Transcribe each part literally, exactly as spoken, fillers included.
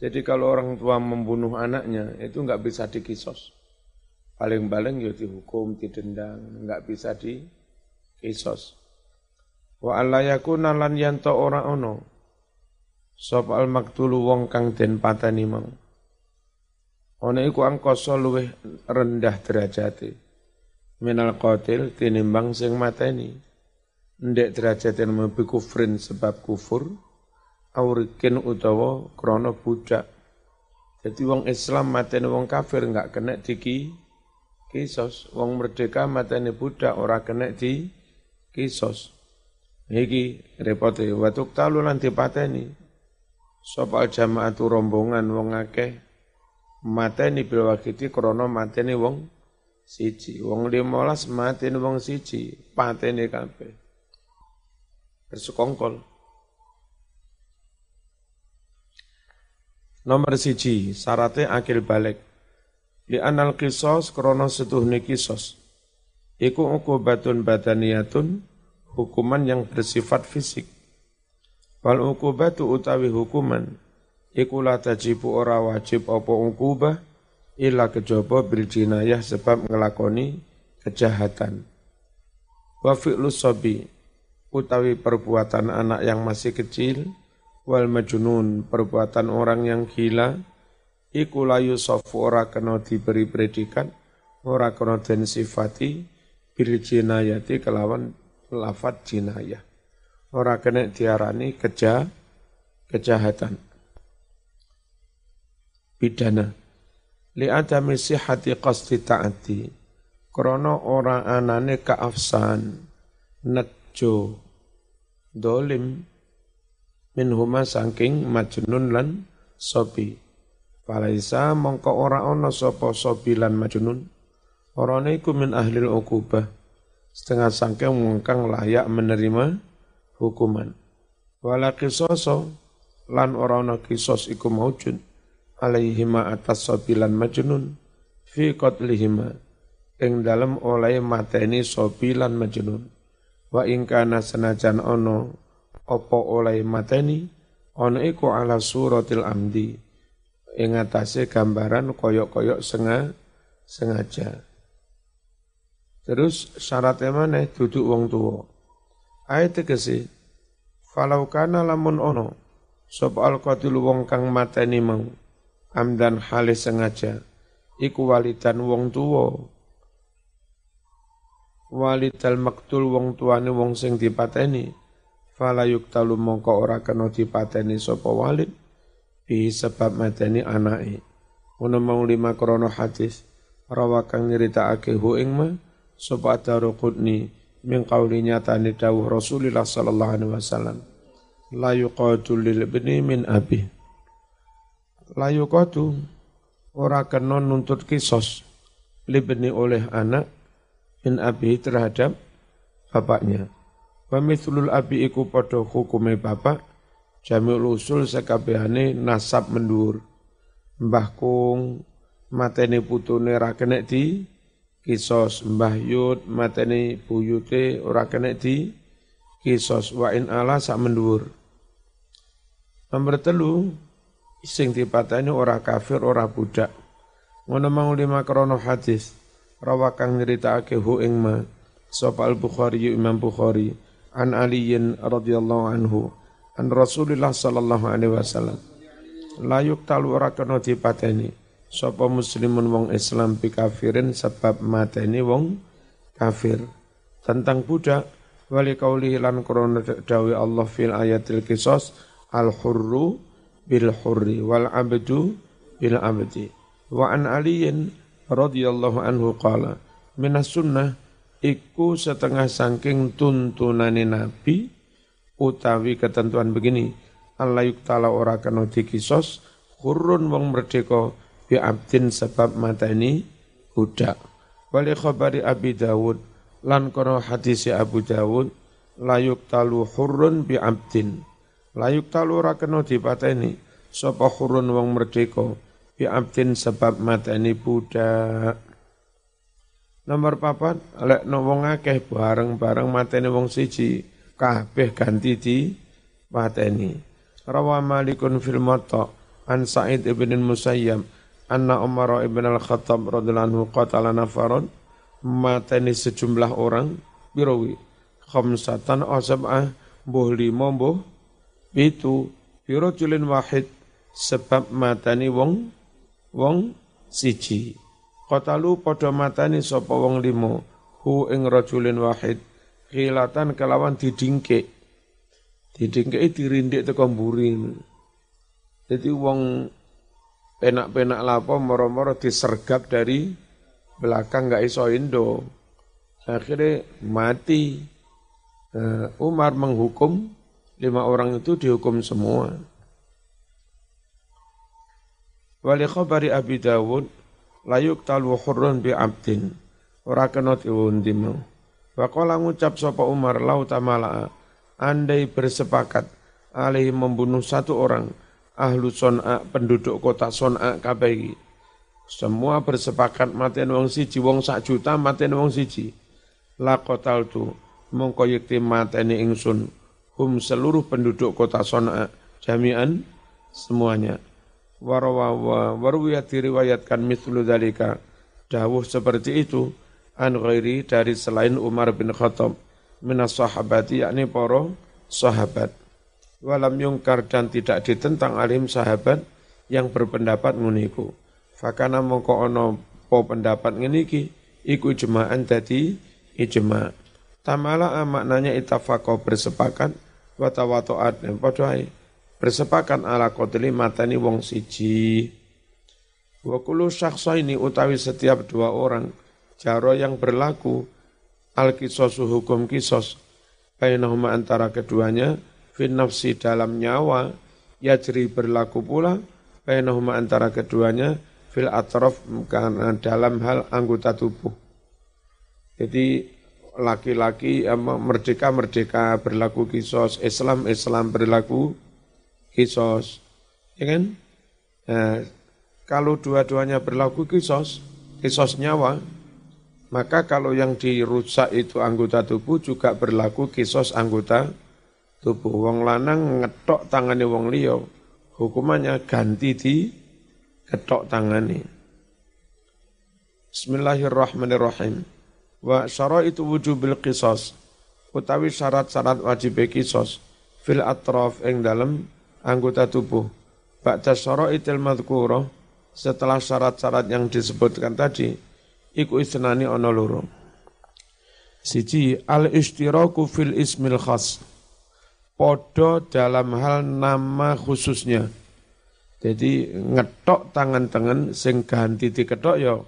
Jadi kalau orang tua membunuh anaknya, itu enggak bisa dikisos. Paling-paling ya dihukum, didendang, enggak bisa dikisos. Wa alla yakuna lan yanto ora ono sapa al maktulu wong kang den pateni mau ana iku angkasa luwih rendah derajate minal qatil tinimbang sing mateni ndek derajate mlebu kufrin sebab kufur aurikin utawa krana budak. Dadi wong Islam mateni wong kafir enggak kena diki kisos, wong merdeka mateni budak ora kena di kisos. Iki repote watuk talu lan dipateni sapa jamaatu rombongan wong akeh mateni bil waqti krana mateni wong siji, wong lima belas mateni wong siji pateni kabeh bersukongkol. Nomor siji syaratnya akil balik li anal qisas krana setuhne qisas iku ukubatun badaniyatun hukuman yang bersifat fisik. Wal ukubatu utawi hukuman iku la tajibu ora wajib apa ukubah illa kejaba bil jinayah sebab ngelakoni kejahatan. Wa fi'lus sabi utawi perbuatan anak yang masih kecil, wal majnun perbuatan orang yang gila iku la yusafu ora kena diberi predikat, ora kena den sifati bil jinayati kelawan lafad jinayah. Orang kena diarani keja, kejahatan. Pidana. Li'adami sihati qasdi ta'ati. Krono orang anane keafsan, nejo, dolim, minhuma sangking majnun lan sobi. Falaisa mongko ora ono sopo sobi lan majnun. Orane iku min ahlil uqubah. Setengah sangka mengkang layak menerima hukuman. Wala kisoso lan orana kisos iku maujud alaihima atas sobilan majnun fi qatlihima ing dalem oleh mateni sobilan majnun. Wa ingkana senajan ono opo oleh mateni ono iku ala suratil amdi ing atase gambaran koyok-koyok sengaja sengaja. Terus syaratnya mana? Duduk wong tuwa. Ayat tegese, falau kana lamun ono, sop al-qatil wong kang mateni mau, amdan halis sengaja, iku walidan wong tuwa. Walidal maktul wong tuwane wong sing dipateni, falayuk talu mongko ora kena dipateni sapa walid, bi sebab mateni anake. Ono mau lima krono hadis, rawakang nyeritakake hu ing ma, sapa darukudni min qauli nyatane dawuh Rasulullah sallallahu alaihi wasallam la yuqatul lil ibni min abi la yuqatu ora kena nuntut kisos libni oleh anak min abi terhadap bapaknya. Wa mithlul abi iku padha hukume bapak jami'ul usul sakabehane nasab mendhuwur. Mbah kung matene putune ra kena di kisos, mbah yud mateni buyute ora kena di kisos wa in ala sak mendhuwur. Nomor telu sing dipateni ora kafir ora budak. Ngono mang lima krana hadis rawakang nyritakake hu ing ma sapa al-Bukhari Imam Bukhari an Aliyin radhiyallahu anhu an Rasulillah sallallahu alaihi wasallam la yuqtal ora kena dipateni sapa muslimun wong Islam bi kafirin sebab mateni wong kafir. Tentang budak wali kaulihi lan krana dawuh Allah fil ayatil qisas al hurru bil hurri wal abdu bil abdi. Wa an aliyin radhiyallahu anhu qala minas sunnah iku setengah saking tuntunane nabi utawi ketentuan begini alla yuktala ora kana dikisos hurrun wong merdeka bi abdin sebab mateni budak. Wali khabari Abi Dawud lan kono hadisi Abu Dawud la yuqtalu hurrun bi abdin la yuqtalu ra kena dipateni sapa hurrun wong merdeka bi abdin sebab mateni budak. Nomor papat lekno wong akeh bareng-bareng mateni wong siji kabeh ganti di mateni. Rawa Malikun fil Muwatta an Sa'id ibn Musayyab anna Umar ibn al-Khattab radhiyallahu anhu qatala nafarun mateni sejumlah orang birawi khamsatan asab'ah mbuh lima mbuh pitu birajulin wahid sebab mateni wong wong siji qatalu padha mateni sapa wong lima hu ing rajulin wahid khilatan kelawan didingkik didingkik dirindik teko mburin. Jadi wong penak-penak lapo moro-moro disergap dari belakang gak iso indo. Akhirnya mati. Uh, Umar menghukum lima orang itu dihukum semua. Wali khabari Abi Dawud layuk talu hurrun bi abdin ora kena diundimo. Waqala ngucap sapa Umar lau tamala andai bersepakat alih membunuh satu orang ahlu Son'a penduduk kota Son'a kabeh semua bersepakat maten wong siji wong sak juta maten wong siji la qataltu mongko yekti mateni ingsun hum seluruh penduduk kota Son'a jami'an semuanya warawawa warwiyat diriwayatkan mithlu dzalika dawuh seperti itu an ghairi dari selain Umar bin Khattab minas sahabati yakni para sahabat walam yungkar dan tidak ditentang alim sahabat yang berpendapat nguniku fakana mongko ana po pendapat ngene iki iku ijma'an dadi ijma' tamala maknanya itafaqo bersepakat wa tawato'at padha bersepakat ala qatli mateni wong siji wa kullu syakhsaini utawi setiap dua orang jaro yang berlaku al-qisasu hukum qisas bainahuma antara keduanya fin nafsi dalam nyawa yajri berlaku pula bainahuma antara keduanya fil atraf dalam hal anggota tubuh. Jadi laki-laki merdeka-merdeka berlaku kisos, Islam-Islam berlaku kisos, ya kan? Nah, kalau dua-duanya berlaku kisos, kisos nyawa, maka kalau yang dirusak itu anggota tubuh juga berlaku kisos anggota tubuh. Wong lanang ngetok tangane wong liya, hukumannya ganti di ketok tangane. Bismillahirrahmanirrahim. Wa syaraitu wujubil qisas utawi syarat-syarat wajib qisas fil atraf ing dalam anggota tubuh ba'da syaraitil madhkurah setelah syarat-syarat yang disebutkan tadi iku isnani ana loro siji al ishtiraku fil ismil khas padha dalam hal nama khususnya jadi ngetok tangan-tangan sing ganti diketok ya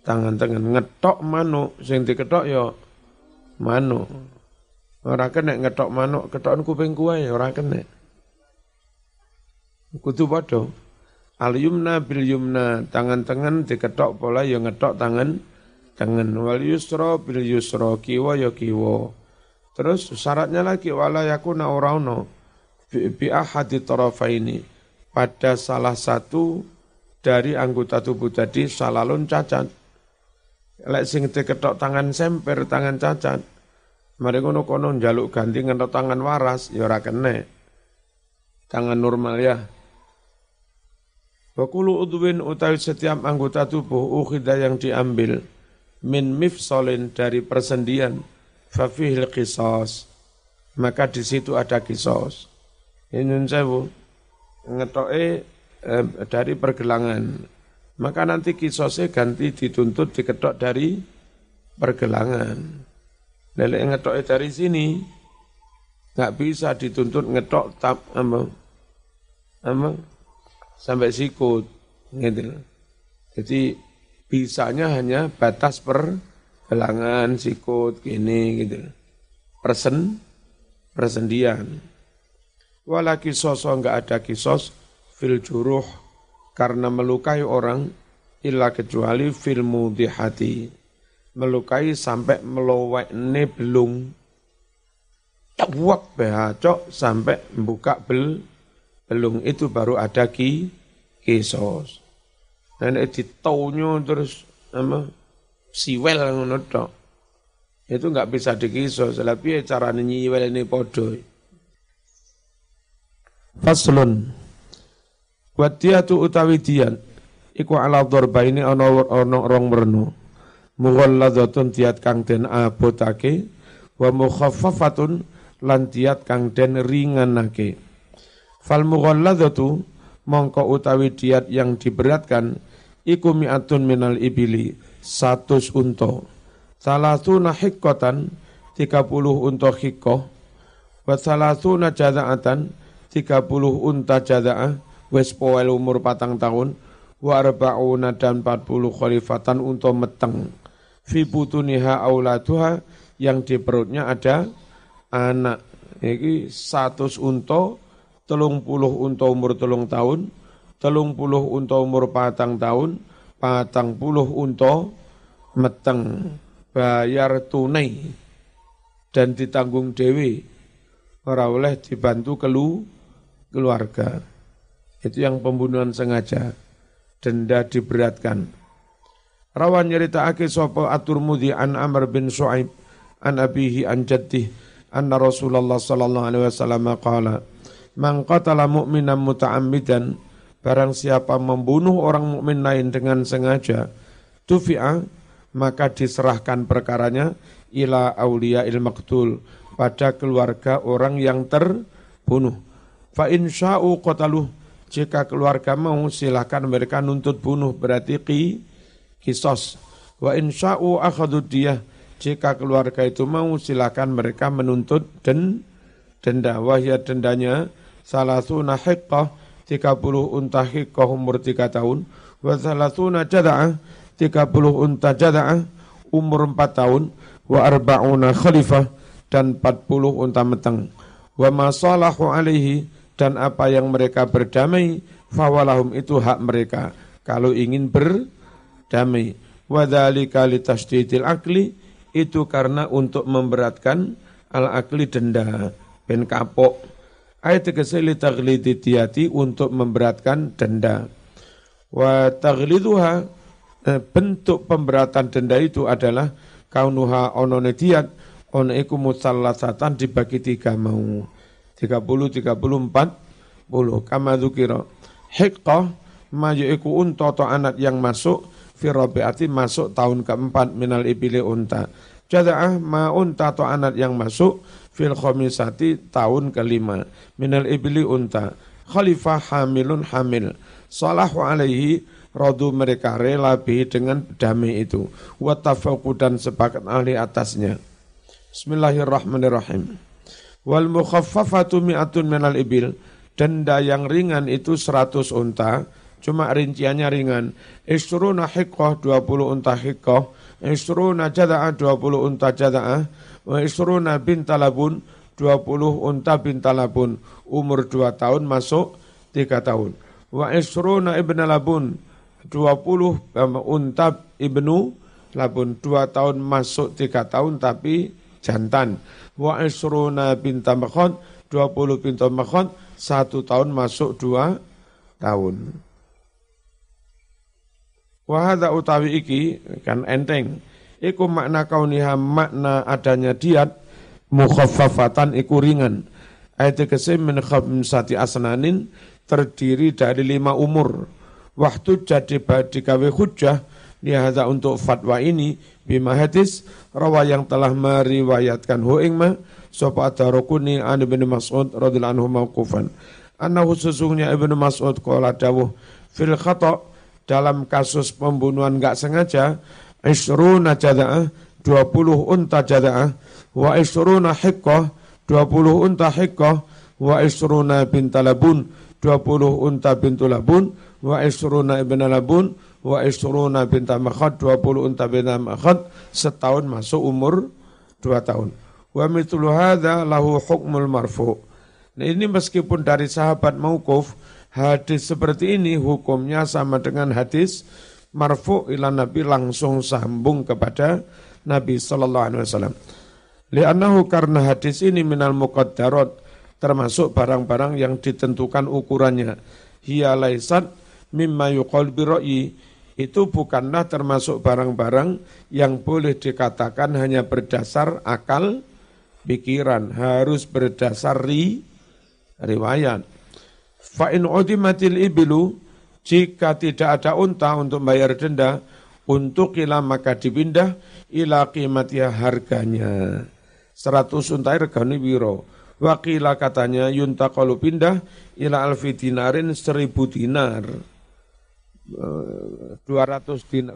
tangan-tangan ngetok manuk sing diketok ya manuk ora kena ngetok manuk ketokan kuping kuwe ora kena kudu padha al yumna bil yumna tangan-tangan diketok pola ya ngetok tangan tangan wal yusra bil yusra kiwa ya kiwa terus syaratnya lagi wala yakuna ora ono bi ahadi tarafaini pada salah satu dari anggota tubuh tadi salalun cacat lek sing diketok tangan semper tangan cacat mari ngono kono njaluk ganti ngentot tangan waras ya ora kene tangan normal ya wakulu udwin utawi setiap anggota tubuh ukhida yang diambil min mifsalin dari persendian fa fihil qisas maka di situ ada qisas yen sewu ngetoke eh, dari pergelangan maka nanti kisosnya ganti dituntut diketok dari pergelangan. Lelek ngetoknya dari sini, nggak bisa dituntut ngetok tam, ama, ama, sampai sikut. Gitu. Jadi bisanya hanya batas pergelangan, sikut, gini, gitu. Persen, persendian. Wala kisos, nggak ada kisos, fil juruh, karena melukai orang illa kecuali fil mudhihati melukai sampai melowekne belung tawak becok sampai buka bel belung itu baru ada ki kisos nek ditaunyo terus apa siwel ngono tok itu enggak bisa dikisos lha piye carane nyiwelne padha faslun Wadiyatu utawi diyan iku ala dhorbaini ana ana rong merno. Mughalladhatun diat kang den abotake wa mukhaffafatun lan diat kang den ringanake. Fal mughalladhatu mongko utawi diat yang diberatkan iku mi'atun minal ibili satus unta. Salasuna hiqqatan tiga puluh unta hiqqah wa salasuna jaza'atan tiga puluh unta jaza'ah wis poel umur patang tahun wa arba'una dan empat puluh khalifatan unta meteng fi butuniha auladuha yang di perutnya ada anak iki seratus unta telung puluh unta umur telung tahun telung puluh unta umur patang tahun patang puluh unta meteng bayar tunai dan ditanggung dewi ora oleh dibantu kelu keluarga. Itu yang pembunuhan sengaja, denda diberatkan. Rawan nyeritaake sapa At-Tirmidzi an Amr bin Su'aib an abihi an jaddih anna Rasulullah sallallahu alaihi wasallam qala man qatala mu'minan muta'ammidan barang siapa membunuh orang mukmin lain dengan sengaja tufi'a maka diserahkan perkaranya ila auliya'il maqtul pada keluarga orang yang terbunuh fa in sya'u qataluh. Jika keluarga mau silakan mereka nuntut bunuh berarti qi kisos. Wa insya'u akhadud diyah. Jika keluarga itu mau silakan mereka menuntut den denda. Wahya dendanya salasuna hiqqah tiga puluh unta hiqqah umur tiga tahun. Wa salasuna jada'ah tiga puluh unta jada'ah umur empat tahun. Wa arba'una khalifah dan empat puluh unta meteng. Wa masalahu alaihi dan apa yang mereka berdamai fawalahum itu hak mereka kalau ingin berdamai wa dzalika litashdidil aqli itu karena untuk memberatkan al aqli denda ben kapok ayat keseli taghlidid diyati untuk memberatkan denda wa taghliduha bentuk pemberatan denda itu adalah kaunuha onone diyat on iku musallasatan dibagi tiga mau tiga puluh, tiga puluh, empat puluh kama dzukira hiqqah majiku unta atau anak yang masuk fi rabi'ati masuk tahun keempat minal ibili unta jaza'ah ma unta atau anak yang masuk fil khamisati tahun kelima minal ibili unta khalifah hamilun hamil salahu alaihi radu mereka rela bi dengan damai itu wa tafaqu dan sepakat ahli atasnya. Bismillahirrahmanirrahim. Wal mukhaffafatu mi'atun minal ibil denda yang ringan itu seratus unta cuma rinciannya ringan isruna hiqqah dua puluh unta hiqqah isruna jada'ah dua puluh unta jada'ah wa isruna bintalabun dua puluh unta bintalabun umur dua tahun masuk tiga tahun wa isruna ibnalabun dua puluh unta ibnu labun dua tahun masuk tiga tahun tapi jantan wa isruna binta makhon dua puluh binta makhon satu tahun masuk dua tahun wa hadza utawi iki kan enteng iku makna kauniha makna adanya diat mukhaffafatan iku ringan ayat kesim min khamsati asnanin terdiri dari lima umur waktu jadi dikawe hujjah lihada untuk fatwa ini bima hadis rawa yang telah meriwayatkan hu ingma sapa Ad-Darquni an Ibnu Mas'ud radhiyallahu anhu mauqufan annahu sesungguhnya Ibnu Mas'ud qala dawuh fil khata dalam kasus pembunuhan enggak sengaja isruna jaza'ah dua puluh unta jaza'ah wa isruna hiqqah dua puluh unta hiqqah wa isruna bintalabun dua puluh unta bintulabun wa isruna ibnalabun wa isruna binta makhad dua puluh unta binta makhad setahun masuk umur dua tahun wa mithlu hadza lahu hukmul marfu. Nah ini meskipun dari sahabat mauquf hadis seperti ini hukumnya sama dengan hadis marfu ila nabi langsung sambung kepada Nabi sallallahu alaihi wasallam li'annahu karena hadis ini minal muqaddarat termasuk barang-barang yang ditentukan ukurannya hiya laisat mimma yuqal bi ra'yi itu bukanlah termasuk barang-barang yang boleh dikatakan hanya berdasar akal pikiran, harus berdasar ri, riwayat. Fa'in udimatil ibilu, jika tidak ada unta untuk bayar denda, untuk ilah maka dipindah ilah qimatnya harganya. seratus unta regani biro. Wakila katanya yunta kalau pindah ilah alfi dinarin seribu dinar. dua ratus dinar.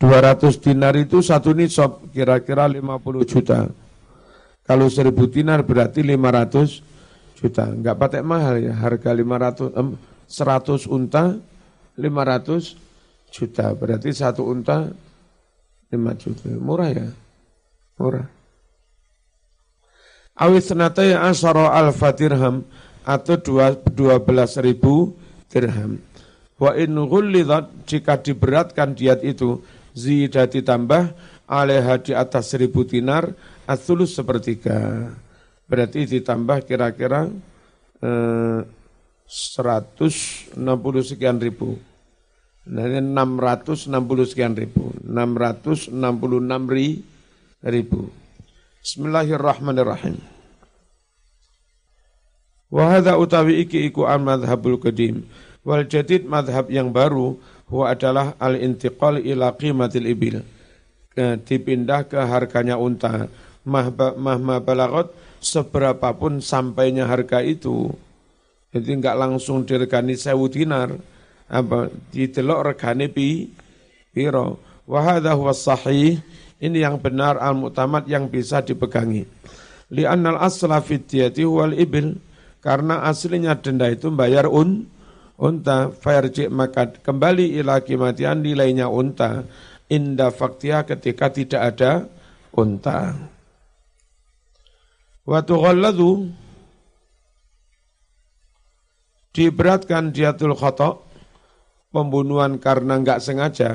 dua ratus dinar itu satu nisab kira-kira lima puluh juta. Kalau seribu dinar berarti lima ratus juta. Enggak patek mahal ya harga lima ratus seratus unta lima ratus juta berarti satu unta lima juta. Murah ya? Murah. Awis natai asyara alfa dirham atau dua belas ribu dirham. Wa in ghulidat jika diberatkan diat itu zidati tambah alaiha di atas seribu dinar atsulus sepertiga. Berarti ditambah kira-kira eh, seratus enam puluh sekian ribu. Nah ini enam ratus enam puluh sekian ribu. enam ratus enam puluh enam ribu. Bismillahirrahmanirrahim. Wa hadza utawi iki iku al-madhhabul qadim. Wal jadid madhab yang baru huwa adalah al-intiqal ila qimatil ibil. Dipindah ke harganya unta. Mahma balagot seberapapun sampainya harga itu. Jadi enggak langsung diregani sewu dinar, apa didelok regane pi piro. Wa hadza huwa sahih, ini yang benar al-mu'tamad yang bisa dipegangi. Li'anna al-asla fi diyati huwal ibil, karena aslinya denda itu bayar un unta fayarji maka kembali ila qimatihan nilainya unta inda faktiha ketika tidak ada unta. Wa tughalladu diberatkan diatul khata, pembunuhan karena enggak sengaja.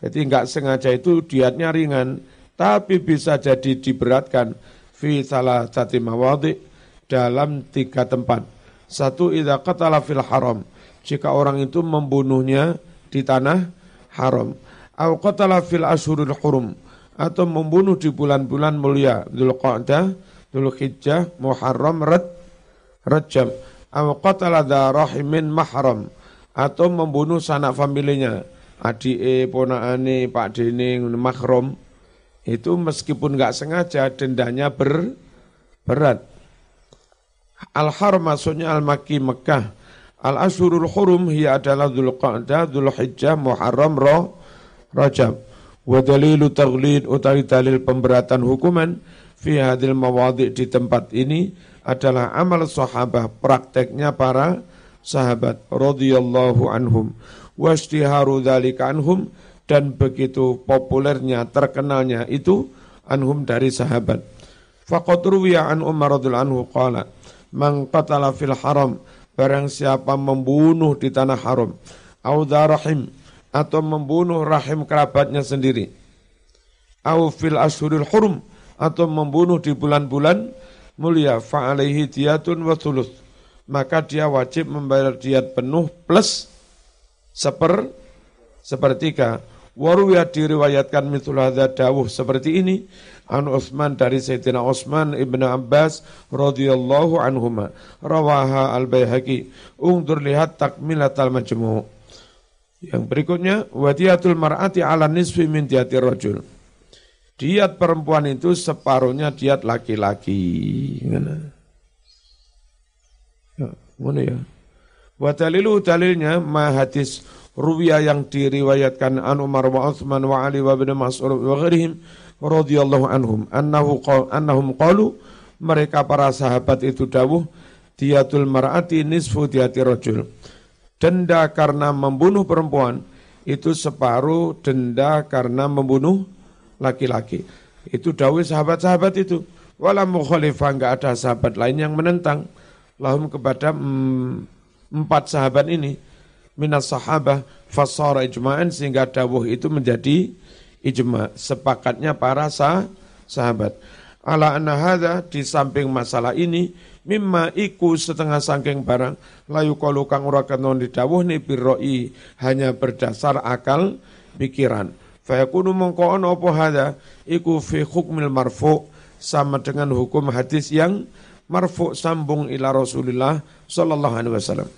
Jadi enggak sengaja itu diatnya ringan, tapi bisa jadi diberatkan fi salasati mawadhi dalam tiga tempat. Satu, idza qatala fil haram, jika orang itu membunuhnya di tanah haram. Aw qatala fil ashuril hurum, atau membunuh di bulan-bulan mulia, Dzulqa'dah, Dzulhijjah, Muharram, Rajab. Aw qatala dha rahimin mahram, atau membunuh sanak familinya, adik, ponakane, pak dene, mahram. Itu meskipun enggak sengaja dendanya ber, berat. Al-har maksudnya al-maki Mekah. Al-ashurul hurum hiya adalah Dzulqa'dah, Dzulhijjah, Muharram, Rajab. Wa dalilu taghlid utawi dalil pemberatan hukuman fi hadil mawadhi' di tempat ini adalah amal sahabah, prakteknya para sahabat radhiyallahu anhum wa istiharu dzalika anhum, dan begitu populernya terkenalnya itu anhum dari sahabat. Faqad ruwiya an Umar radhiyallahu anhu qala man qatala fil haram, barang siapa membunuh di tanah haram, au dzarahim atau membunuh rahim kerabatnya sendiri, au fil ashuril hurum atau membunuh di bulan-bulan mulia, fa'alaihi diyatun wa thuluth, maka dia wajib membayar diat penuh plus seper sepertiga. Waruya diriwayatkan mithul hadza dawuh seperti ini an Utsman dari Sayyidina Utsman Ibn Abbas radhiyallahu anhuma. Rawaha al-Baihaqi. Ungdur lihat takmilatal majmu'. Yang berikutnya wadiyatul mar'ati 'ala nisfi min diyati rajul. Diat perempuan itu separuhnya diat laki-laki. Gimana? Ya, mana ya? Wa dalilu dalilnya ma hadis ruwiya yang diriwayatkan an Umar wa Utsman wa Ali wa Ibnu Mas'ud wa ghairihim radhiyallahu anhum annahu qalu annahum qalu, mereka para sahabat itu dawuh diyatul mar'ati nisfu diyati rajul, denda karena membunuh perempuan itu separuh denda karena membunuh laki-laki. Itu dawuh sahabat-sahabat itu, wala mukhalifah, enggak ada sahabat lain yang menentang lahum kepada mm, empat sahabat ini minas sahabah fasara ijma'an, sehingga dawuh itu menjadi ijma', sepakatnya para sah, sahabat. Ala anna hadza, di samping masalah ini mimma iku setengah sangking barang layu kalu kang ora katon didawuh ni biroi, hanya berdasar akal pikiran. Fa yakunu mongko ana apa hadza iku fi hukmil marfu, sama dengan hukum hadis yang marfu sambung ila Rasulullah sallallahu alaihi wasallam.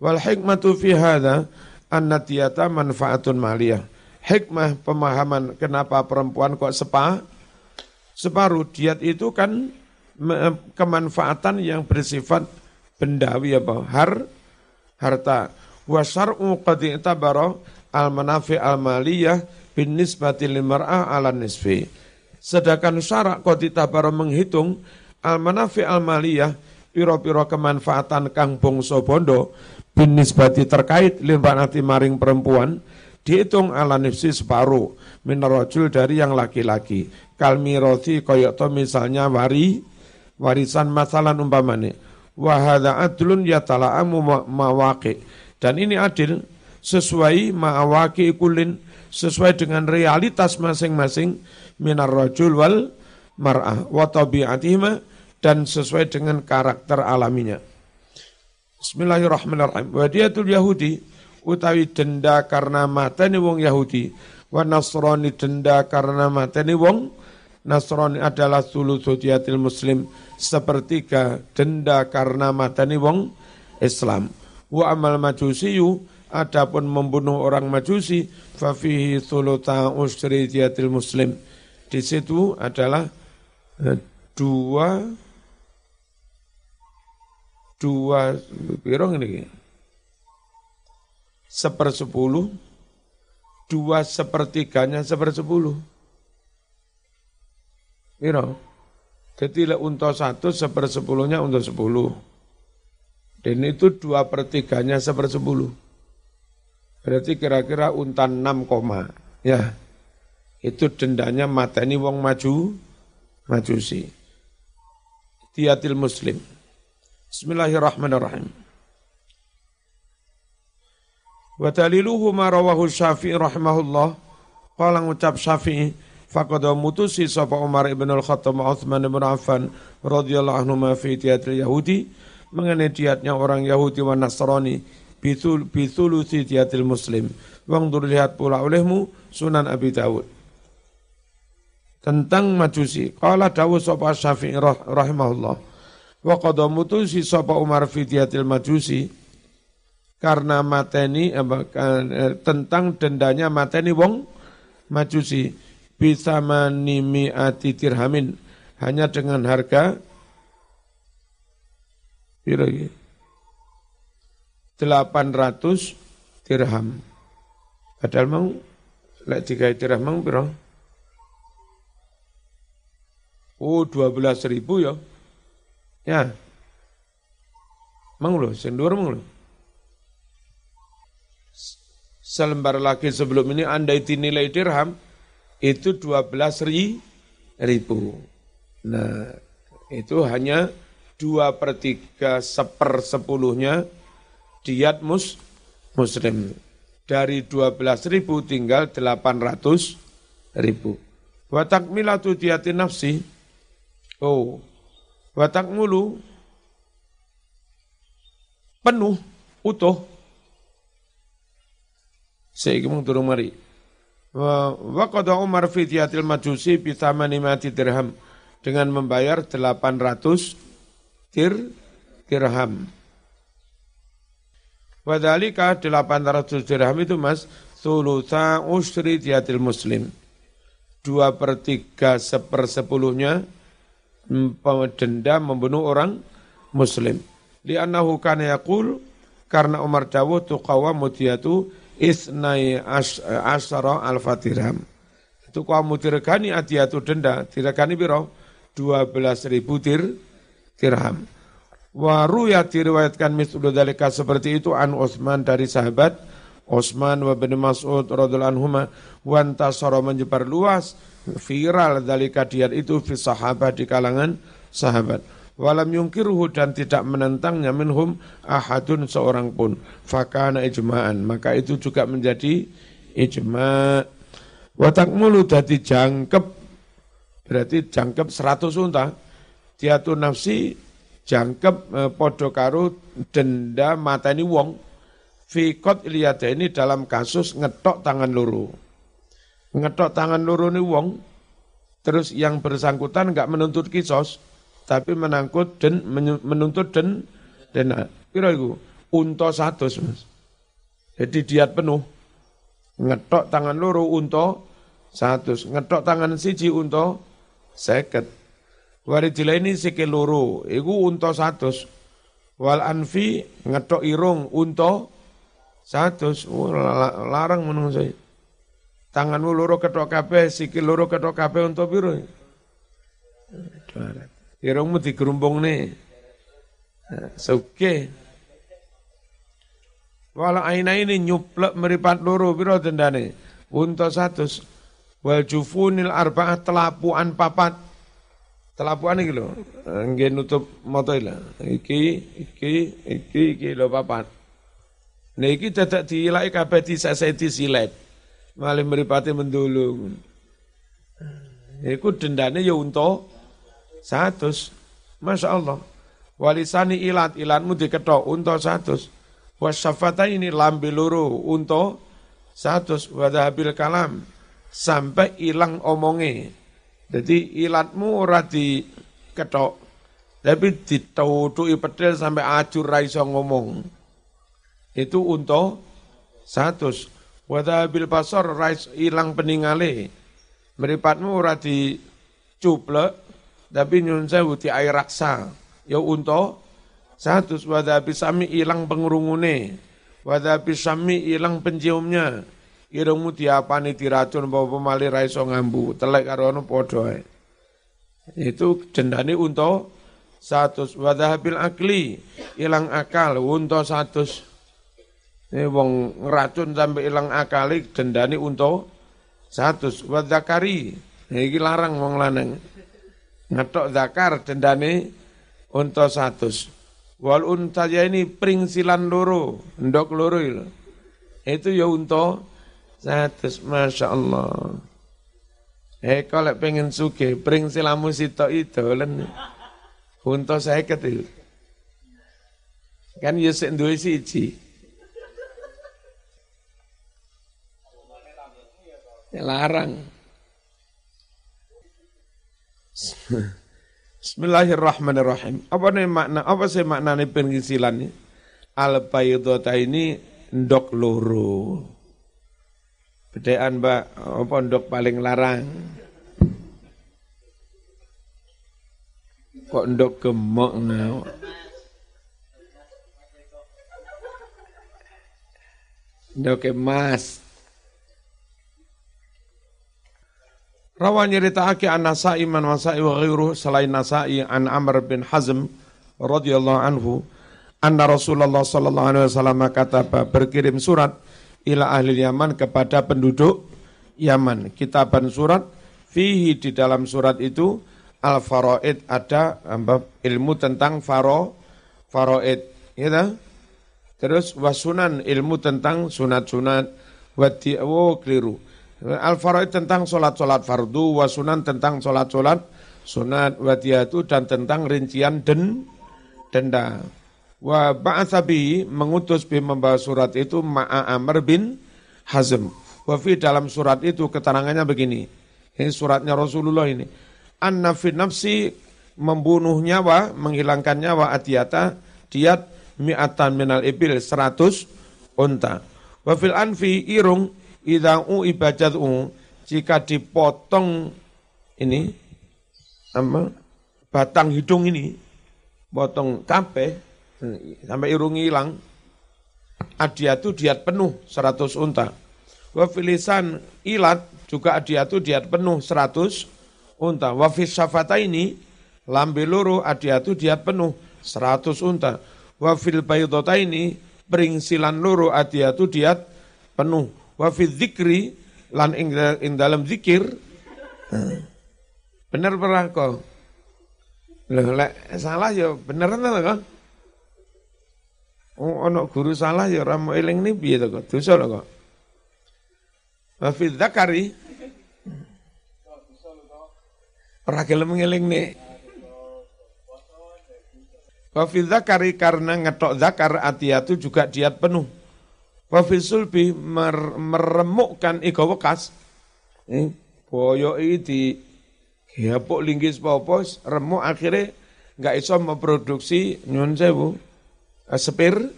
Wal hikmatu fi hadza anna tiyata manfaatun maliyah. Hikmah pemahaman kenapa perempuan kok sepa separuh diat itu kan kemanfaatan yang bersifat bendawi apa har harta. Wa syar'u qad i'tabara al manafi al maliyah bin nisbati lil mar'ah ala nisfi. Sedangkan syarak qad i'tabara menghitung al manafi al maliyah piro-piro kemanfaatan kang bangsa bondo bin nisbati terkait lil mar'ati maring perempuan dihitung ala nifsi separuh minarajul dari yang laki-laki kalmiroti koyokto misalnya wari warisan masalah umpamane wahada adlun yatala'amu mawaqi dan ini adil sesuai mawaqi kulin sesuai dengan realitas masing-masing minarajul wal mar'ah wa tabi'atihima dan sesuai dengan karakter alaminya. Bismillahirrahmanirrahim. Wadiyatul Yahudi utawi denda karena mateni wong Yahudi wa Nasrani denda karena mateni wong Nasrani adalah thulutsu diyatil muslim sepertiga denda karena mateni wong Islam. Wa amal majusiyu adapun membunuh orang majusi fa fihi thulutsa usri diyatil muslim di situ adalah dua dua pirong ini sepersepuluh, dua sepertiganya sepersepuluh. Piro? Jadi untuk satu sepersepuluhnya untuk sepuluh. Dan itu dua pertiganya sepersepuluh. Berarti kira-kira untan enam koma. Ya, itu dendanya mateni wong maju, majusi. Diatil muslim. Bismillahirrahmanirrahim. Wa daliluhu ma rawahu Syafi'i rahimahullah qala ngucap Syafi'i faqad mutusi sapa Umar ibn al-Khattab Utsman ibn Affan radhiyallahu anhu ma fi tiyatil Yahudi mengenai diatnya orang Yahudi wa Nasrani bitul bitulusi tiyatil muslim wang dur lihat pula olehmu Sunan Abi Dawud tentang majusi qala Dawud sapa Syafi'i rahimahullah wa qad mutusi sapa Umar fi tiyatil majusi karena mateni tentang dendanya mateni wong majusi bisa manimi ati dirhamin hanya dengan harga delapan ratus dirham padahal mau lek digawe dirham mang piro oh dua belas ribu ya ya mang lho sing dhuwur mang lho selembar lagi sebelum ini andai dinilai dirham itu dua belas ribu. Nah itu hanya dua per tiga seper sepuluhnya diat mus, muslim. Dari dua belas ribu tinggal delapan ratus ribu. Watak milatu diati nafsi. Oh watak mulu penuh utuh. Sehingga mengturung mari. Wa qad Umar fi tiyatil majusi bi thamani mati dirham dengan membayar delapan ratus dir dirham. Wa dzalika delapan ratus dirham itu Mas thulutsa usri tiyatil muslim. dua per tiga sepersepuluhnya denda membunuh orang muslim. Li'annahu kana yaqul karena Umar dawuh tuqawamu diyatu isnai asyara al-fatirham. Itu kamu diregani adiyatu denda, diregani biro dua belas ribu dir, dirham. Waruya diriwayatkan mislu dalika seperti itu an Utsman dari sahabat Utsman wa bin Mas'ud radhiyallahu anhuma wa antasara menyebar luas viral dalika diat itu fi sahabat di kalangan sahabat. Walam yungkiruhu dan tidak menentangnya minhum ahadun seorang pun. Fakana ijma'an. Maka itu juga menjadi ijma'. Watakmulu dati jangkep. Berarti jangkep seratus unta. Diatu nafsi jangkep eh, podokaru denda mateni wong. Fikot iliyada ini dalam kasus ngetok tangan loro. Ngetok tangan loro ini wong. Terus yang bersangkutan enggak menuntut kisos. Tapi menangkut dan menuntut dan denda. Piro iku? unta satus, Mas. Jadi diat penuh. Ngetok tangan loro unta satus, ngetok tangan siji unta seket. Warijila ini sikil loro, iku unta satus. Wal anfi ngetok irung unta satus. Oh, larang menung saya. Tanganmu loro ketok kabeh, sikil loro ketok kabeh unta biru. Irungmu digerumbung nih. Oke. Walau aina ini nyuplek meripat loro biro dendane unta satus. Wal jufunil arba'ah telapuan papat. Telapuan iki lho. Nggih nutup mata iki iki iki iki lho papat. Niki dadak diilaki kabeh diseseti silet. Malih meripate mendulung. Iku dendane ya unta satus. Masya Allah. Walisani ilat, ilatmu diketok unta satus. Wasyafata ini lambe loro unta satus. Wadhabil kalam sampai hilang omonge. Jadi ilatmu ora diketok, tapi ditutuki pedel sampai ajur ra iso ngomong. Itu unta satus. Wadhabil basar hilang peningale. Meripatmu ora dicuplek, tapi nyun sewu di air raksa. Ya unta satus. Wadhabi sami ilang pengurungune, wadhabi sami ilang penciumnya. Irungmu diapani diracun bawa pemali raiso ngambu telek karono podoe. Itu jendani unta satus. Wadhabil akli ilang akal unta satus. Ini wong ngeracun sampai ilang akali jendani unta satus. Wadhakari ini larang wong lanang ngetok zakar jendani unta satus. Wal untaya ini pringsilan loro, ndok loro itu. Itu ya unta satus, Masya Allah. Eh kalau pengen suge, pringsilamu sitok itu, unta seket itu. Kan ya sik duwe siji. Larang. Bismillahirrahmanirrahim. Apa nih makna? Apa sih maknane pengisilan ini? Al-baydhata ini ndok loro. Bedaan Mbak, apa ndok paling larang? Kok ndok gemok nah. Ndok emas. Rawa nyerita'aki an Nasa'i man Nasa'i wa ghairuh selain Nasa'i an Amr bin Hazm radhiyallahu anhu anna Rasulullah sallallahu alaihi wasallam kataba berkirim surat ila ahli Yaman kepada penduduk Yaman. Kitaban surat fihi di dalam surat itu al-faraid ada ilmu tentang faro faraid gitu. Terus wasunan ilmu tentang sunat-sunat wadi oh keliru. Al-Faraid tentang sholat-sholat fardu, wasunan tentang sholat-sholat sunat, wadiyatu dan tentang rincian den, denda. Wa ba'athabi mengutus bi membawa surat itu ma'a Amr bin Hazm. Wa fi dalam surat itu keterangannya begini, ini suratnya Rasulullah ini. Anna fi nafsi membunuh nyawa, menghilangkan nyawa adiyata, diat mi'atan minal ibil seratus unta. Wa fil anfi irung ida'u ibadatu jika dipotong ini apa batang hidung ini potong kabeh sampai irung hilang adiyatu diat penuh seratus unta. Wa filisan ilat juga adiyatu diat penuh seratus unta. Wa fis syafata ini lambe loro adiyatu diat penuh seratus unta. Wa fil baydhata ini pringsilan loro adiyatu diat penuh. Wa fi dzikri lan ing dalam zikir bener perah kok salah ya beneran ta kok ono guru salah ya ora mau eling ni piye to kok dosa lho kok. Wa fi dzakari ora gelem ngelingne. Wa fi dzakari karena ngetok zakar atiyatu juga diat penuh. Wafisulbi meremukkan ego bekas, boyoi di hapuk linggis popos, remuk akhirnya nggak iso memproduksi nyonsewu, sepir,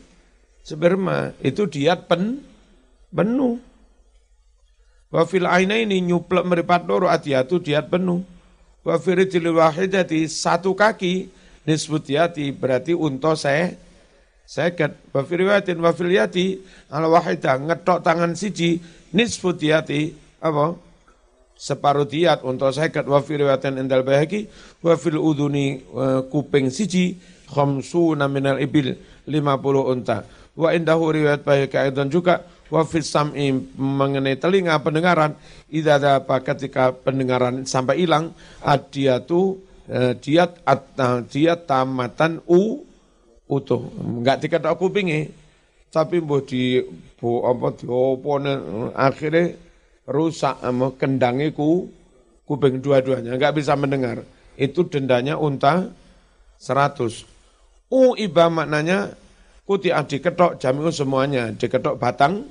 sperma itu diat pen penuh. Wa fil ainaini nyuplek meripat loro adiyatu diat penuh. Wa fi rijli wahidati satu kaki nisbutiati berarti unta saya seket. Wa fi riwayatin wa fil yati al wahida ngetok tangan siji nisbutiati apa separuh diat unta seket. Wa fi riwayatin indal Baihaqi wa fil udhuni kuping siji khamsuna minal ibil lima puluh unta. Wa indahu riwayat Baihaqi dan juga wa fi sam'i mengenai telinga pendengaran idza apa ketika pendengaran sampai hilang adiyatu eh, diat at diat tamatan u utuh enggak diketok kupinge tapi mbuh di bu, apa diopone akhirnya rusak ama kendange ku kuping dua-duanya enggak bisa mendengar itu dendanya unta seratus. U iba maknanya kuti diketok jami'u semuanya diketok batang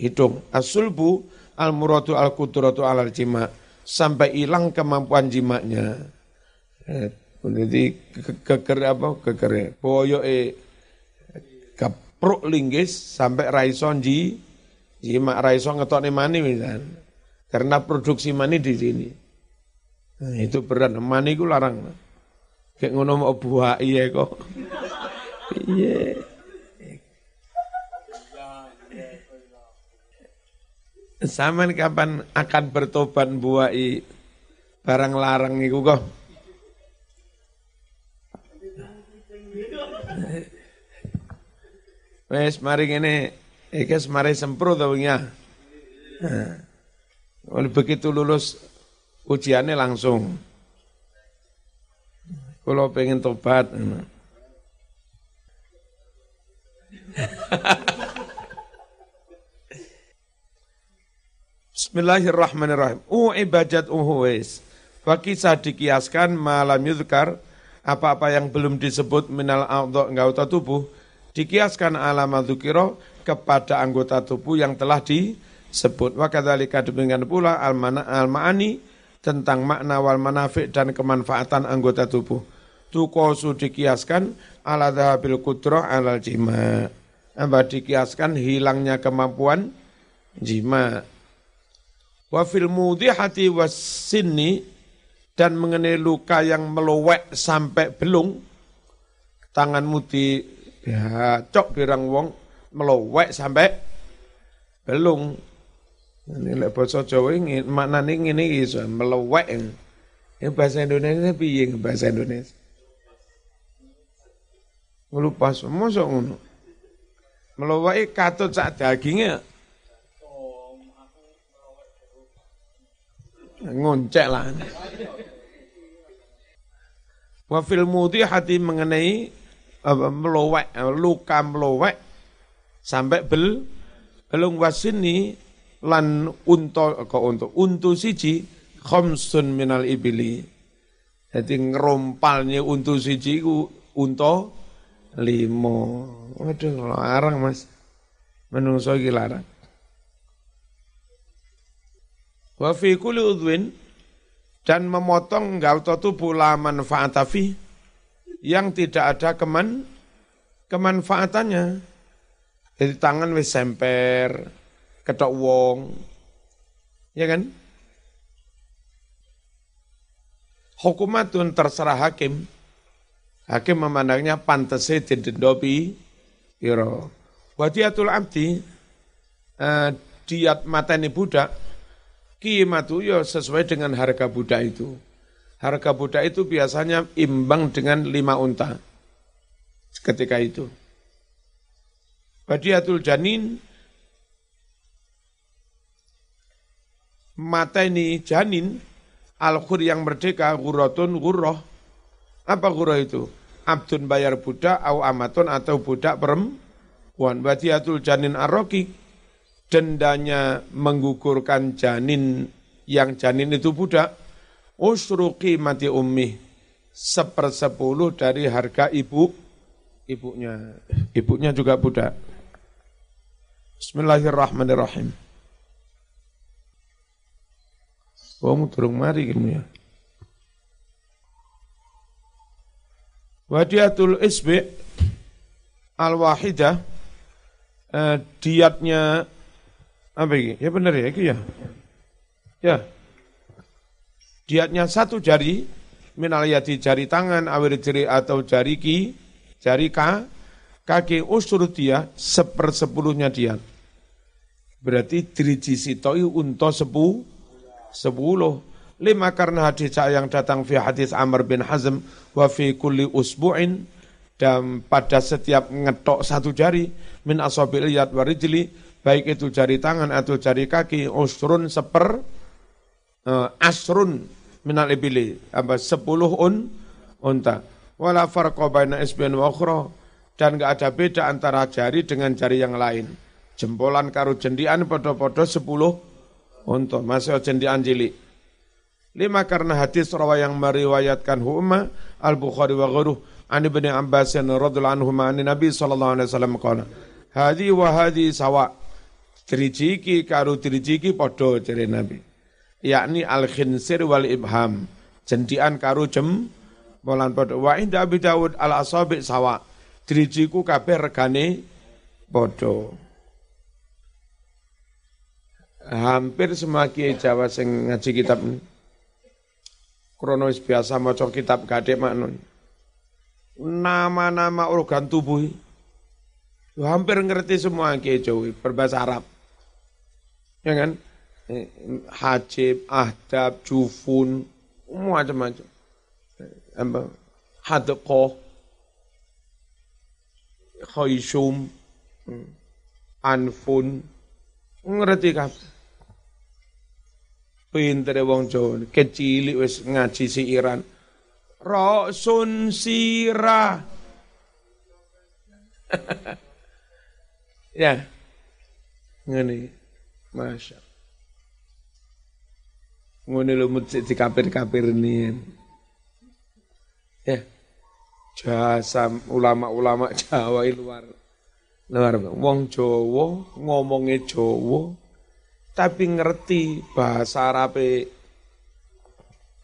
hidung. As-sulbu al-muradu al-qudratu alal jima sampai hilang kemampuan jimaknya. Eh, jadi keker apa keker boyoke kepruk linggis sampai raison ji jimak raison ngetokne mani pisan. Karena produksi mani di sini. Nah, itu berat mani ku larang. Kayak ngono mau buah iya kok. Iya. Saman kapan akan bertobat buai barang larang iku kok. Wes mari ngene iki mari sempro to ya. Nah. Begitu lulus ujiannya langsung. Kalau pengen tobat. Bismillahirrahmanirrahim. U ibadat uhuwis. Fakisah dikiaskan malam yudhkar apa-apa yang belum disebut minal a'dha anggota tubuh dikiaskan alama dzukira kepada anggota tubuh yang telah disebut. Wa kadzalika demikian pula al-mana al-ma'ani tentang makna wal manafi' dan kemanfaatan anggota tubuh. Tuqasu dikiaskan ala dhahabil qudrah alal jima. Amba dikiaskan hilangnya kemampuan jima. Wa fil mudhihati was sinni dan mengenai luka yang meluwek sampai belung tanganmu di ya, cok birang wong meluwek sampai belung ini lek basa Jawa iki maknane ngene iki iso meluwek ya bahasa Indonesia piye bahasa Indonesia ngelupas mosok ngono meluwek katut sak daginge ngoncek lah. Wa fil mudhihati mengenai uh, meluwek, luka meluwek sampai bel belung wasini lan unta ke unta untu siji khamsun minal ibili. Jadi ngerompalnya untu siji ku unta limo. Waduh larang Mas. Menungso iki larang. Wa fi kulli udwin dan memotong anggota tubuh la manfa'ata fi yang tidak ada keman kemanfaatannya. Jadi tangan wis semper, ketok wong. Ya kan? Hukumatun terserah hakim. Hakim memandangnya pantese didenda piro. Wadiatul abdi eh, diat mateni budak qimatu ya sesuai dengan harga budak itu. Harga budak itu biasanya imbang dengan lima unta ketika itu. Badiatul janin mateni janin al-khur yang merdeka ghuratun ghurrah. Apa ghurrah itu? Abdun bayar budak au amatun atau budak perempuan. Badiatul janin ar-raqiq dendanya menggugurkan janin yang janin itu budak usruqi mati ummi sepersepuluh dari harga ibu ibunya ibunya juga budak. Bismillahirrahmanirrahim. Wong durung mari gitu ya. Wadiatul isbi al wahidah uh, diatnya apa ini? Ya benar ya, itu ya. Ya. Diatnya satu jari, minalayati jari tangan, awir jari atau jari ki, jari ka, kaki usur dia sepersepuluhnya diat. Berarti driji sitoi unto sepu, sepuluh. Lima karena hadis yang datang fi hadis Amr bin Hazm, wa fi kulli usbu'in, dan pada setiap ngetok satu jari, min asobil yad warijli, baik itu jari tangan atau jari kaki, usrun seper, uh, asrun, minal ibili apa sepuluh un unta wala farqa baina isbin wa ukhra, dan enggak ada beda antara jari dengan jari yang lain. Jempolan karo jendian padha-padha sepuluh unta, masih jendian cilik. Lima karena hadis rawa yang meriwayatkan huma al-Bukhari wa ghairuh an Ibn Abbas radhiyallahu anhuma an Nabi sallallahu alaihi wasallam qala hadhi wa hadhi sawa, trijiki karo trijiki padha jare Nabi, yakni al-khinsir wal-ibham, jendian karo jem bolan podo. Wa inda Abi Dawud al-asabi' sawa, drijiku kabeh regane podo. Hampir semua kiai Jawa sing ngaji kitab ini krono wis biasa maca kitab gadhek maknun. Nama-nama organ tubuh hampir ngerti semua kiai Jawa berbahasa Arab. Ya kan? Hajib, ahdab, jufun, macam-macam. Hadqah, khaysum, anfun, ngerti kah? Pintere wong Jawa, kecilik wis ngaji siiran. Ra'sun sirah. Ya. Ngene. Masya. Ngene lho mesti dikapir-kapir nih. Ya. Jasa ulama-ulama Jawa luar. Luar wong Jawa ngomongnya Jawa tapi ngerti bahasa Arabe.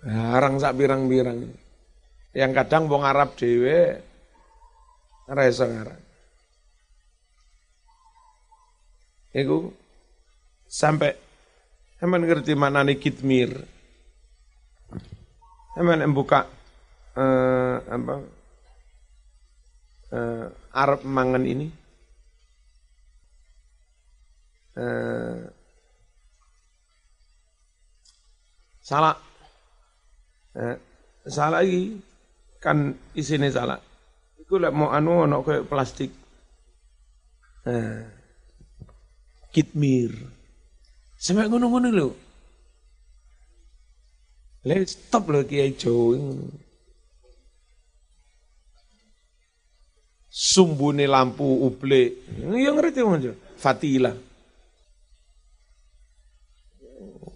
Barang sak pirang-pirang. Yang kadang wong Arab dhewe ora iso ngaran. Iku sampai Eman ngerti maknane kitmir. Eman membuka uh, apa uh, Arab mangan ini uh, salah uh, salah lagi kan isine salah. Iku lek mau anu ana koyo plastik uh, kitmir. Sampai ngono-ngono lho. Let's stop lho kiai Jawa. Sumbune lampu uble. Ya ngerti wong Jawa. Fatila.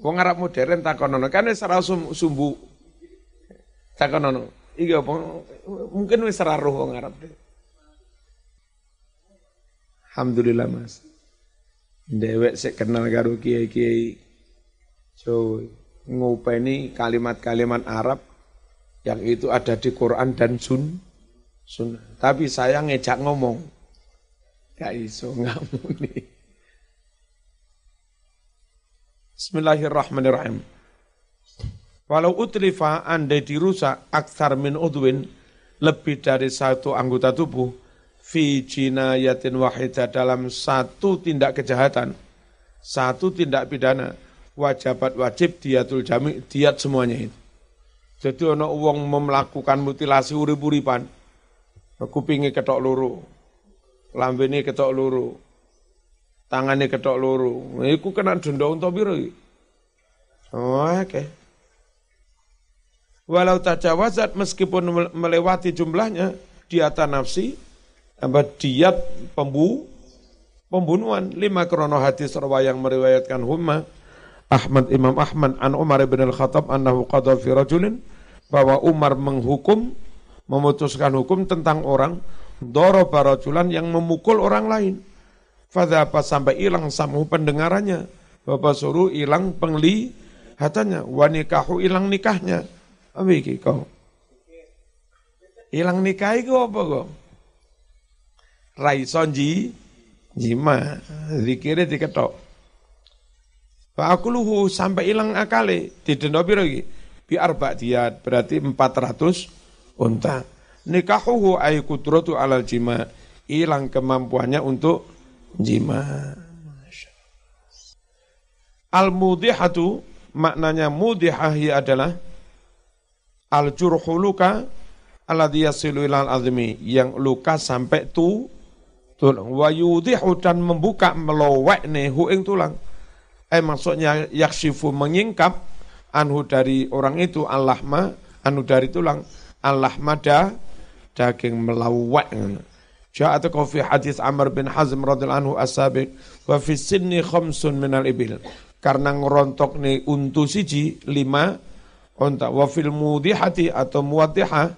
Wong Arab modern takonono kan wis ora sumbu. Takonono. Iki apa mungkin wis ora roh wong Arab. Alhamdulillah Mas. Dewek sik kenal karo kiai-kiai Jawa, ngopeni kalimat-kalimat Arab yang itu ada di Quran dan sun sunnah. Tapi saya ngejak ngomong. Gak iso ngamuni. Bismillahirrahmanirrahim. Walau utlifa andai dirusak aktsar min udwin, lebih dari satu anggota tubuh, fi jinayatin wahidah, dalam satu tindak kejahatan, satu tindak pidana, wajibat wajib diatul jami, diat semuanya itu. Jadi ono wong melakukan mutilasi urip-uripan, kupinge ketok loro, lambene ketok loro, tangane ketok loro, iku kena denda unta piro iki? Oh, okay. Walau tajawazat, meskipun melewati jumlahnya diata nafsi, apa diat pembu, pembunuhan. Lima krono hadis rawi yang meriwayatkan huma Ahmad Imam Ahmad an Umar bin Al-Khattab annahu qadha fi rajulin, bahwa Umar menghukum, memutuskan hukum tentang orang daraba rajulan, yang memukul orang lain. Fadzaba, sampai hilang samu pendengarannya, bapak suruh hilang penglihatannya, wanikahu hilang nikahnya. Apa iki kok? Hilang nikah iku apa kok? Rai sonji Jima, zikirnya diketok. Fa akuluhu sampai hilang akale, didenda piro iki? Bi arba'diyat, berarti empat ratus unta. Nikahuhu ay qudratu alal jima, hilang kemampuannya untuk jima. Al-mudihatu, maknanya mudihahi adalah al-jurhu luka alladhi yasilu ilal azmi, yang luka sampai tu tulang. Wa yudihu, dan membuka melowek nih huing tulang. Eh maksudnya yakshifu mengingkap anhu dari orang itu al-lahma, anhu dari tulang al-lahma da, daging melowek. Ja'atu fi hadis Amr bin Hazm radhiyallahu anhu as-sabiq wa fi sinni khamsun minal ibil. Karena ngerontok nih untu siji lima unta. Wafil mudihati atau muwadihah,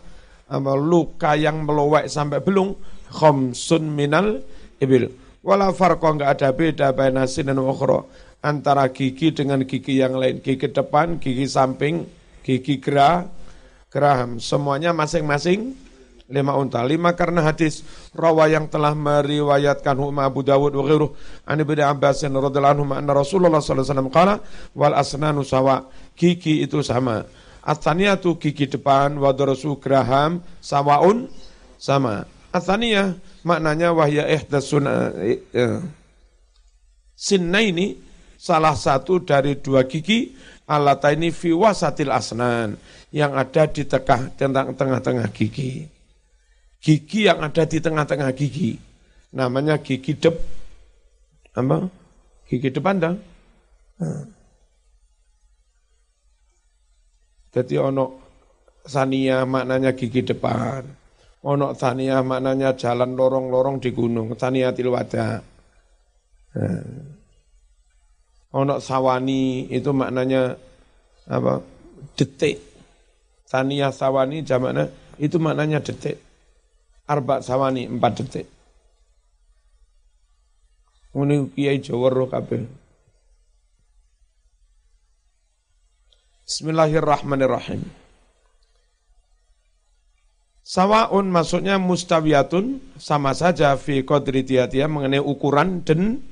luka yang melowek sampai belung khamsun minal ibil. Wala farqa, enggak ada beda baina sinan wa ukhra, antara gigi dengan gigi yang lain. Gigi depan, gigi samping, gigi gerah, geraham, semuanya masing-masing lima unta. Lima karena hadis rawa yang telah meriwayatkan Abu Dawud wa ghairuh an Ibnu Abbas radhiyallahu anhu anna Rasulullah sallallahu alaihi wasallam qala wal asnanu sawa, gigi itu sama. Atsaniyatu gigi depan wa darasu graham sawaun sama. Atsaniyah maknanya wahya ihdasun sinnaini, salah satu dari dua gigi alataini fi wasatil asnan, yang ada di tengah tengah-tengah gigi. Gigi yang ada di tengah-tengah gigi namanya gigi dep apa? Gigi depan dah. Hmm. Jadi onok sania maknanya gigi depan, onok sania maknanya jalan lorong-lorong di gunung, sania tilwada. Hmm. Onok sawani itu maknanya apa? Detik. Sania sawani jamaknya itu maknanya detik. Arba sawani empat detik. Ini kiai jawar roh kabeh. Bismillahirrahmanirrahim. Sawaun maksudnya mustawiyatun, sama saja fi qadri diatiha, mengenai ukuran den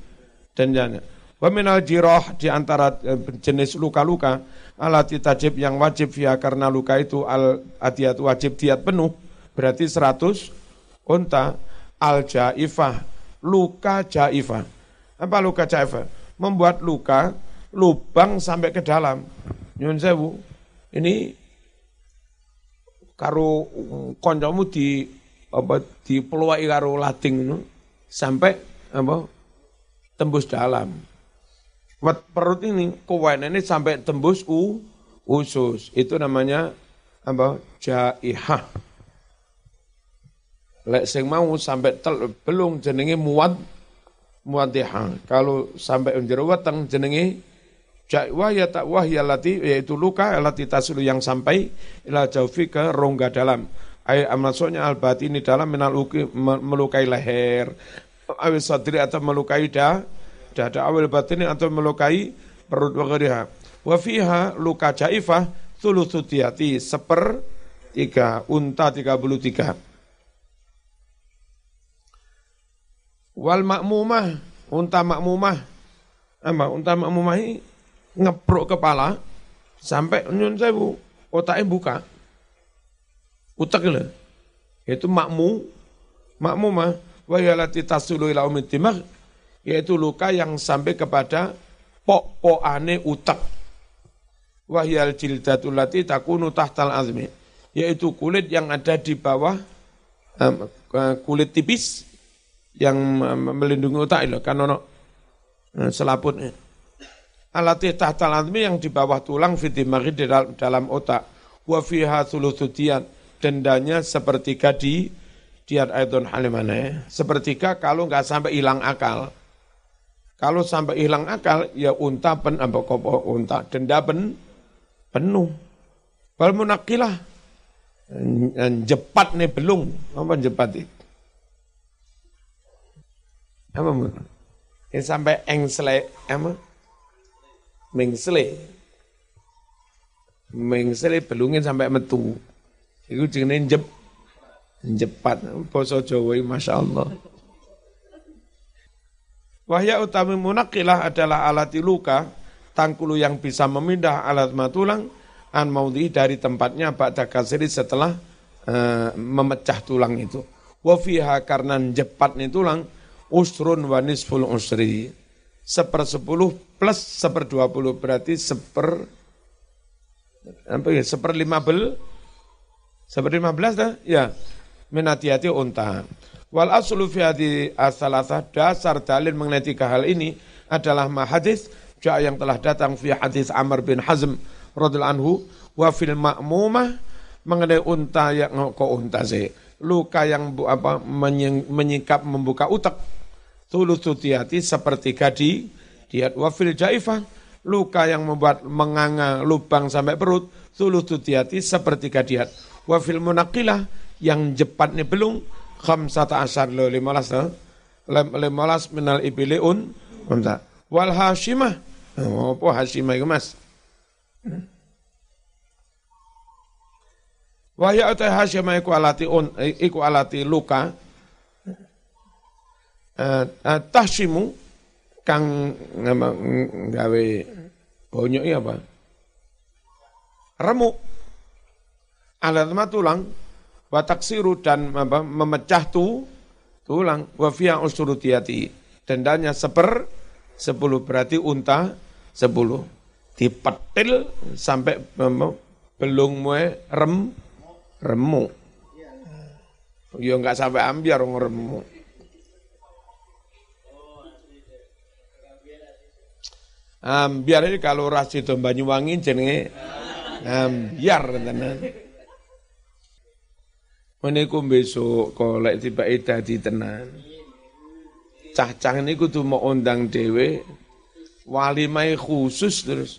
denjanya. Wa minal jirah, di antara jenis luka-luka alati tajib, yang wajib fiha karena luka itu al adiyat, wajib diat penuh, berarti seratus unta. Al-jaifah, luka jaifah. Apa luka jaifah? Membuat luka, lubang sampai ke dalam. Nyun sewu, ini karo koncomu di apa di peluai karo lating sampai apa tembus dalam. Buat perut ini, kuwen ini sampai tembus u, usus. Itu namanya apa? Jaihah. Lek sing mau sampai tel belung jenenge muwad muwadihah. Kalau sampai njero weteng jenenge jaiwa ya takwah ya lati, yaitu luka lati tasulu yang sampai ila jaufi ke rongga dalam. Ai maksudnya albat ini dalam menaluki, melukai leher, awil sadri atau melukai da, dada, awil batini atau melukai perut wa gharihah. Wa fiha luka jaifah thulutsu diyati, sepertiga unta tiga puluh tiga. Wal makmumah, unta makmumah, apa? Unta makmumah ini ngeprok kepala sampai nyun sewu otaknya buka, utek le, yaitu makmu, makmumah. Wayalati tasulu ila umid dimagh, yaitu luka yang sampai kepada pok-pokane utek. Wahyal jildatul lati takunu tahtal azmi, yaitu kulit yang ada di bawah kulit tipis yang melindungi otak itu kan ono selaputnya. Alati tahtal azmi, yang di bawah tulang fitimari di dalam, dalam otak. Wa fiha thulutsu diyan, dendanya sepertiga di diat aidon halimane. Sepertiga kalau enggak sampai hilang akal. Kalau sampai hilang akal ya unta pen apa kopo unta denda pen penuh. Bal munaqilah, jepat nih belung, apa jepat itu? Apa mu? Ini sampai engsle, apa? Mengsle, mengsle belungin sampai metu. Iku jenenge jep, jepat. Basa Jawa, masya Allah. Wahya utami munakilah adalah alati luka, tangkulu yang bisa memindah alat matulang, an maudhi dari tempatnya ba'da kasri setelah uh, memecah tulang itu. Wafiha karena jepatnya tulang, usrun wa nisful usri. sepersepuluh plus seperdua puluh berarti seper apa ya seperlima bel seperlima belas dah ya minatiati unta. Wal aslu fi hadhi asalasah, dasar dalil mengenai tiga hal ini adalah mahadis ja yang telah datang fi hadis Amr bin Hazm radhiyallahu anhu wa fil ma'mumah mengenai unta yang kok unta sih luka yang apa menyingkap membuka utak thulutsu tiati sepertiga di diat wafil jaifah luka yang membuat menganga lubang sampai perut thulutsu tiati sepertiga diat wafil munaqilah yang jepatnya belung khamsata asyar lima belas lima belas minal ibiliun wal hasyimah apa hasyimah itu mas wahya utai hasyimah iku alati un iku alati luka Uh, uh, tahsyimu kang gawe bonyok ya apa remuk alat tulang wa taksiru dan apa, memecah tu tulang wa fiya usrutiyati dendanya seper sepuluh berarti unta sepuluh dipetil sampai belung mue rem remuk yo enggak sampai ambiar remuk. Ambiar um, kalau ras itu Banyuwangi jenenge ambiar um, tenan. Meniku besok kolek tiba dadi tenan. Cah-cah niku kudu mau undang dhewe walimah khusus terus.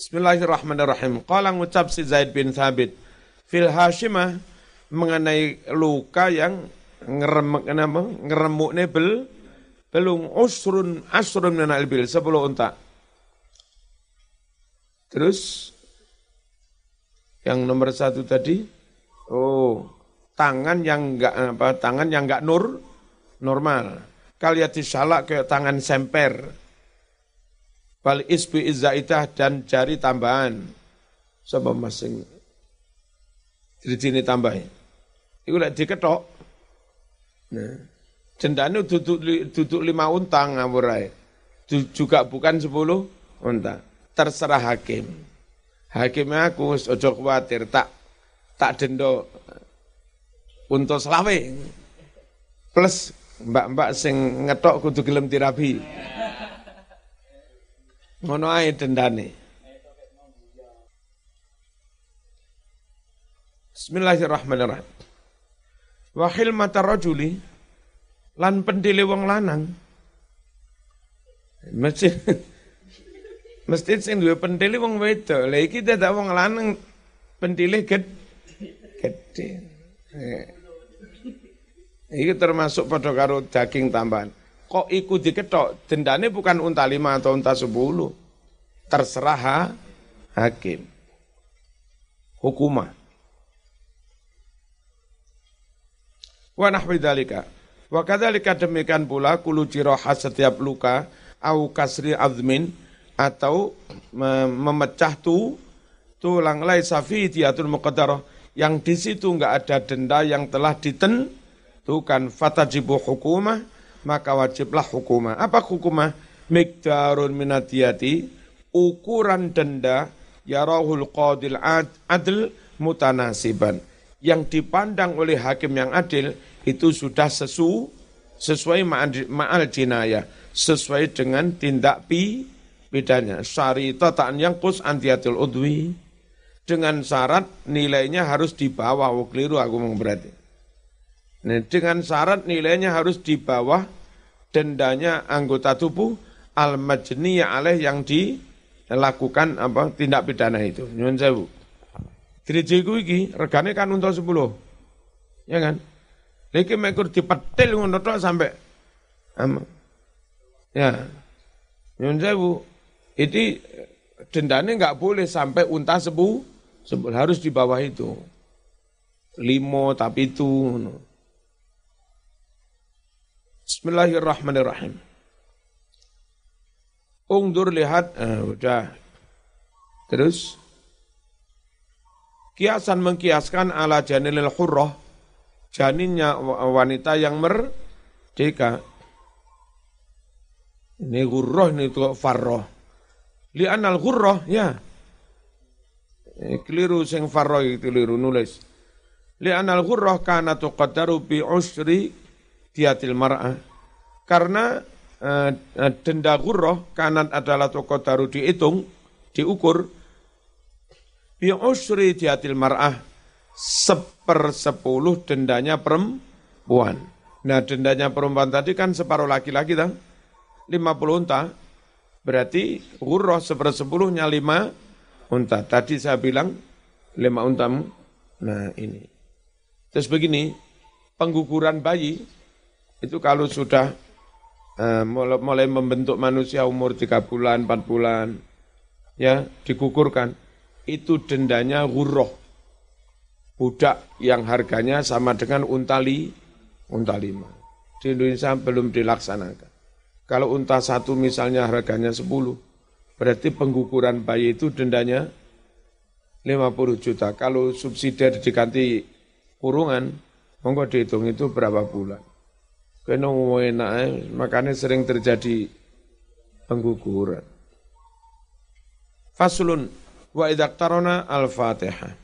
Bismillahirrahmanirrahim. Qala ngucap si Zaid bin Thabit fil hasyimah mengenai luka yang ngeremek kenapa ngeremuk nebel belum usrun asrun min albil sepuluh unta. Terus yang nomor satu tadi oh tangan yang enggak apa tangan yang enggak nur normal kaliati salak kayak tangan semper bal isbi izzaitah dan jari tambahan sapa masing drijine tambahin iku lek diketok. Nah, cendane duduk duduk lima unta ngawur ae. Juga bukan sepuluh unta. Terserah hakim. Hakimnya aku ojo khawatir tak tak denda unta selawe. Plus mbak-mbak sing ngetok kudu gelem tirabi. Ngono ae dendane. Bismillahirrahmanirrahim. Wahil mata rajuli lan pendile wong lanang mesti mesti sing duwe pendile wong wedok lha iki dadak wong lanang pendile gedhe iki termasuk padha karo daging tambahan kok iku diketok dendane bukan unta lima atau unta sepuluh terserah ha? Hakim hukumah wa nahwi dzalika wa kadzalika demikian pula kullu jirahah setiap luka au kasri azmin atau memecah tu tulang laisa fi tiatul muqaddarah yang di situ enggak ada denda yang telah ditentukan fatajibu hukumah maka wajiblah hukumah apa hukumah miqdarun minatiyati ukuran denda yarahul qadil adl mutanasiban yang dipandang oleh hakim yang adil itu sudah sesu, sesuai ma'al jinayah, sesuai dengan tindak pi, bedanya. Syarita ta'an yang kus antiatil udwi, dengan syarat nilainya harus di bawah, oh, keliru aku memberarti. Nah, dengan syarat nilainya harus di bawah, dendanya anggota tubuh, al-majniyah alaih yang dilakukan apa, tindak pidana itu. Nyuwun sewu. Gereja itu ini, regane kan untuk sepuluh. Ya kan? Ini mekur dipetil untuk sampai. Amat. Ya. Yang saya bu, ini dendanya enggak boleh sampai unta sebu, sebu. Harus di bawah itu. Limo, tapi itu. Bismillahirrahmanirrahim. Ungdur, lihat, eh, udah. Terus, kiasan mengkiaskan ala janilil hurrah, janinnya wanita yang merdeka. Ini hurrah, ini itu farrah. Lianal hurrah, ya. Keliru sing farrah, keliru nulis. Lianal hurrah kana tuqaddaru bi usri diatil mar'ah. Karena denda ghurrah kanat adalah toko daru dihitung, diukur bi usri diatil mar'ah, sepersepuluh dendanya perempuan. Nah, dendanya perempuan tadi kan separuh laki-laki kan, lima puluh unta, berarti ghurrah sepersepuluhnya lima unta. Tadi saya bilang lima unta. Nah, ini terus begini, pengguguran bayi itu kalau sudah Uh, mulai membentuk manusia umur tiga bulan, empat bulan, ya, digugurkan. Itu dendanya ghurrah. Budak yang harganya sama dengan unta li, unta lima. Di Indonesia belum dilaksanakan. Kalau unta satu misalnya harganya sepuluh, berarti pengguguran bayi itu dendanya lima puluh juta. Kalau subsidi diganti kurungan, monggo dihitung itu berapa bulan. Kena enak, makanya sering terjadi pengguguran. Faslun wa idaktarona al-Fatihah.